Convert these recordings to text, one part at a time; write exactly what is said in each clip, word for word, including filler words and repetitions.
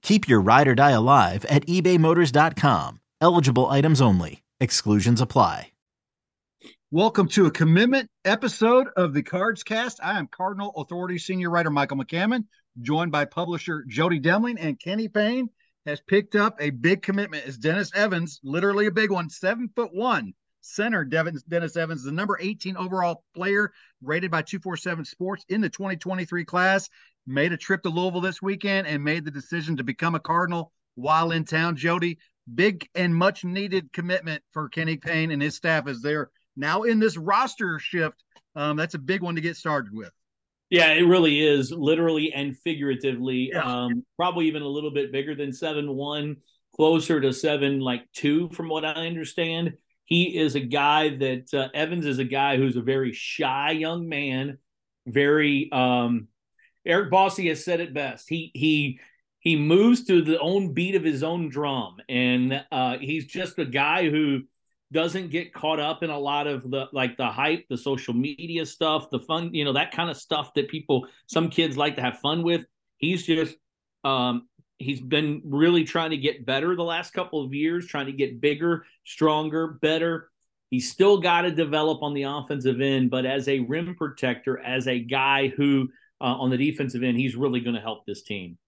Keep your ride or die alive at ebay motors dot com. Eligible items only. Exclusions apply. Welcome to a commitment episode of the Cards Cast. I am Cardinal Authority senior writer Michael McCammon, joined by publisher Jody Demling, and Kenny Payne has picked up a big commitment. It's Dennis Evans, literally a big one, seven foot one center. Devin, Dennis Evans, the number eighteen overall player, rated by two forty-seven Sports in the twenty twenty-three class. Made a trip to Louisville this weekend and made the decision to become a Cardinal while in town. Jody, big and much needed commitment for Kenny Payne and his staff as they're now in this roster shift. Um, that's a big one to get started with. Yeah, it really is, literally and figuratively. Yeah. Um, probably even a little bit bigger than seven one, closer to seven, like two, from what I understand. He is a guy that uh, Evans is a guy who's a very shy young man, very. Um, Eric Bossie has said it best. He he he moves to the own beat of his own drum, and uh, he's just a guy who doesn't get caught up in a lot of the like the hype, the social media stuff, the fun, you know, that kind of stuff that people, some kids like to have fun with. He's just um, he's been really trying to get better the last couple of years, trying to get bigger, stronger, better. He's still got to develop on the offensive end, but as a rim protector, as a guy who Uh, on the defensive end, he's really going to help this team.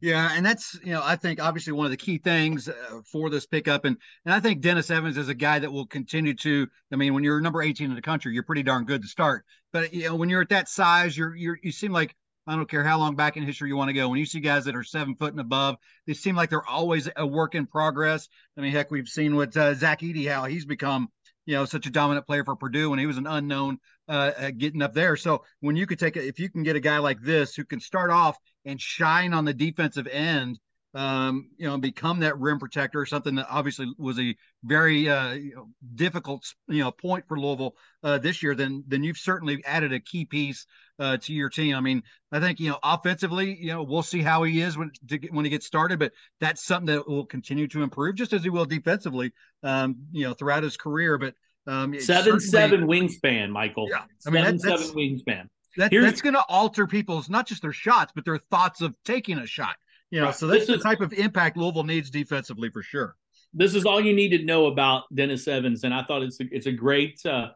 Yeah, and that's, you know, I think obviously one of the key things uh, for this pickup. And and I think Dennis Evans is a guy that will continue to, I mean, when you're number eighteen in the country, you're pretty darn good to start. But, you know, when you're at that size, you're, you're, you seem like, I don't care how long back in history you want to go. When you see guys that are seven foot and above, they seem like they're always a work in progress. I mean, heck, we've seen with uh, Zach Eadie, how he's become, you know, such a dominant player for Purdue when he was an unknown uh, getting up there. So when you could take it, if you can get a guy like this who can start off and shine on the defensive end, um, you know, become that rim protector, something that obviously was a very uh, you know, difficult, you know, point for Louisville uh, this year, then, then you've certainly added a key piece uh, to your team. I mean, I think, you know, offensively, you know, we'll see how he is when, to get, when he gets started, but that's something that will continue to improve just as he will defensively, um, you know, throughout his career. But um, seven, seven wingspan, Michael, yeah, I mean, seven, that, that's, seven wingspan. That, that's going to alter people's, not just their shots, but their thoughts of taking a shot. You know, right. So that's this the is, type of impact Louisville needs defensively for sure. This is all you need to know about Dennis Evans, and I thought it's a, it's a great. Uh,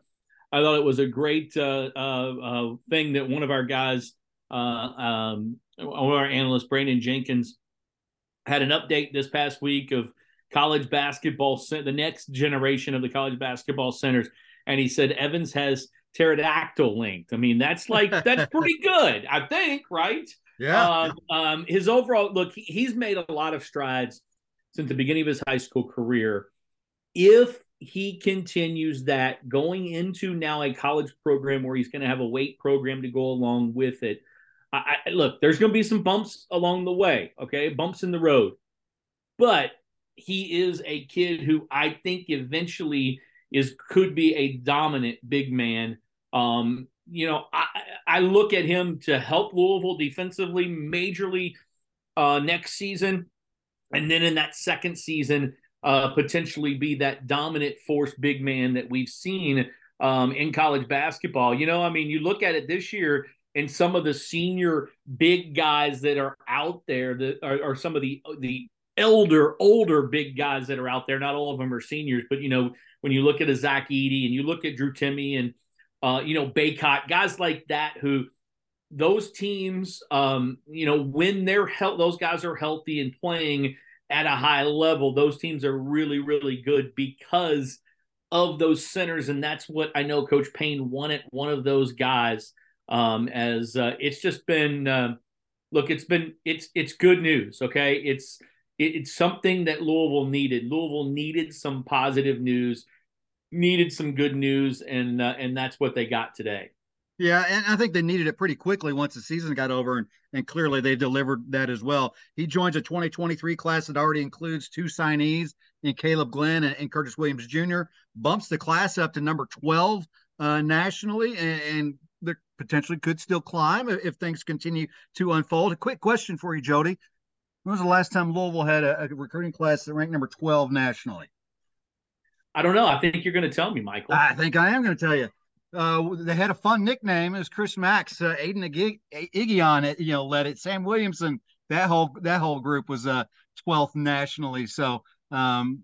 I thought it was a great uh, uh, uh, thing that one of our guys, uh, um, one of our analysts, Brandon Jenkins, had an update this past week of college basketball, the next generation of the college basketball centers, and he said Evans has pterodactyl length. I mean, that's like that's pretty good, I think, right? Yeah. Uh, um, his overall look, he, he's made a lot of strides since the beginning of his high school career. If he continues that going into now a college program where he's going to have a weight program to go along with it, I, I, look, there's going to be some bumps along the way. Okay. Bumps in the road, but he is a kid who I think eventually is, could be a dominant big man. Um, You know, I, I look at him to help Louisville defensively, majorly uh, next season, and then in that second season, uh, potentially be that dominant force big man that we've seen um, in college basketball. You know, I mean, you look at it this year, and some of the senior big guys that are out there that are, are some of the the elder, older big guys that are out there. Not all of them are seniors, but, you know, when you look at a Zach Eadie and you look at Drew Timmy and, uh, you know, Baycott, guys like that who those teams, um, you know, when they're healthy, those guys are healthy and playing at a high level, those teams are really, really good because of those centers. And that's what I know Coach Payne wanted, one of those guys. Um, as uh, it's just been, uh, look, it's been, it's, it's good news. Okay. It's, it, it's something that Louisville needed. Louisville needed some positive news, needed some good news. And, uh, and that's what they got today. Yeah. And I think they needed it pretty quickly once the season got over, and, and clearly they delivered that as well. He joins a twenty twenty-three class that already includes two signees in Caleb Glenn and, and Curtis Williams Junior, bumps the class up to number twelve, uh, nationally, and, and that potentially could still climb if things continue to unfold. A quick question for you, Jody. When was the last time Louisville had a, a recruiting class that ranked number twelve nationally? I don't know. I think you're going to tell me, Michael. I think I am going to tell you. Uh, they had a fun nickname. It was Chris Max, uh, Aiden Iggy, Iggy on it, you know, led it. Sam Williamson, that whole that whole group was uh, twelfth nationally. So um,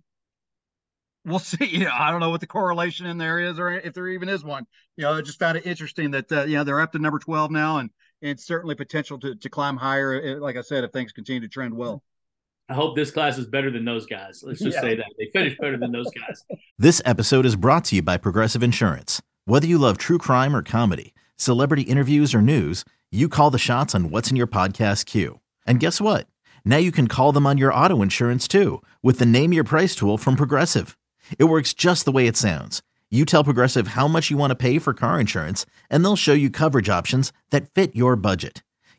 we'll see. You know, I don't know what the correlation in there is, or if there even is one. You know, I just found it interesting that, uh, you know, they're up to number twelve now, and it's certainly potential to, to climb higher, like I said, if things continue to trend well. I hope this class is better than those guys. Let's just yeah. say that. They finished better than those guys. This episode is brought to you by Progressive Insurance. Whether you love true crime or comedy, celebrity interviews or news, you call the shots on what's in your podcast queue. And guess what? Now you can call them on your auto insurance, too, with the Name Your Price tool from Progressive. It works just the way it sounds. You tell Progressive how much you want to pay for car insurance, and they'll show you coverage options that fit your budget.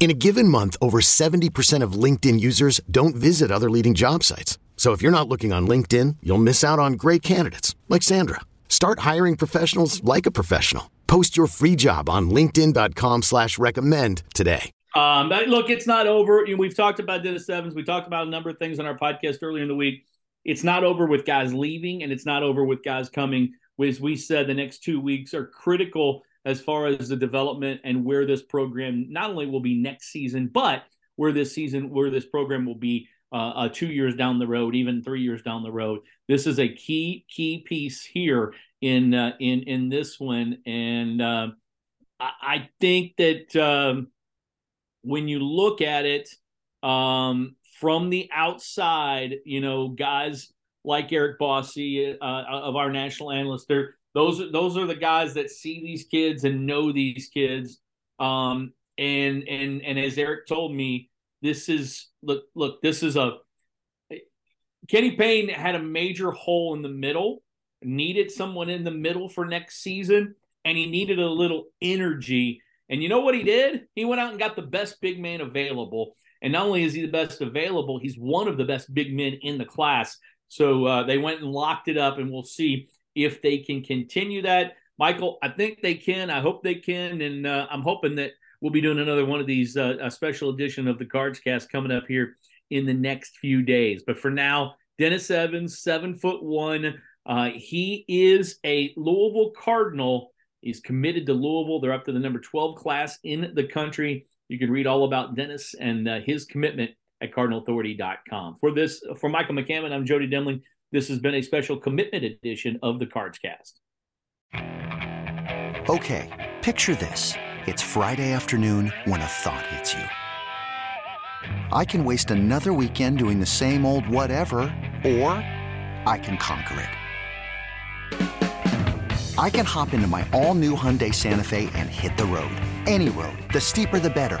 In a given month, over seventy percent of LinkedIn users don't visit other leading job sites. So if you're not looking on LinkedIn, you'll miss out on great candidates like Sandra. Start hiring professionals like a professional. Post your free job on linkedin dot com slash recommend today. Um, look, it's not over. You know, we've talked about Dennis Evans. We talked about a number of things on our podcast earlier in the week. It's not over with guys leaving, and it's not over with guys coming. As we said, the next two weeks are critical as far as the development and where this program not only will be next season, but where this season, where this program will be uh, uh, two years down the road, even three years down the road. This is a key, key piece here in uh, in in this one, and uh, I, I think that um, when you look at it um, from the outside, you know, guys like Eric Bossie uh, of our national analysts, they're those are those are the guys that see these kids and know these kids, um, and and and as Eric told me, this is look look this is a Kenny Payne had a major hole in the middle. Needed someone in the middle for next season, and he needed a little energy. And you know what he did? He went out and got the best big man available. And not only is he the best available, he's one of the best big men in the class. So uh, they went and locked it up, and we'll see if they can continue that. Michael, I think they can. I hope they can. And uh, I'm hoping that we'll be doing another one of these, uh, a special edition of the Cards Cast coming up here in the next few days. But for now, Dennis Evans, seven foot one, Uh, he is a Louisville Cardinal. He's committed to Louisville. They're up to the number twelve class in the country. You can read all about Dennis and uh, his commitment at cardinal authority dot com. For this, for Michael McCammon, I'm Jody Demling. This has been a special commitment edition of the Cards Cast. Okay, picture this. It's Friday afternoon when a thought hits you. I can waste another weekend doing the same old whatever, or I can conquer it. I can hop into my all-new Hyundai Santa Fe and hit the road. Any road. The steeper, the better.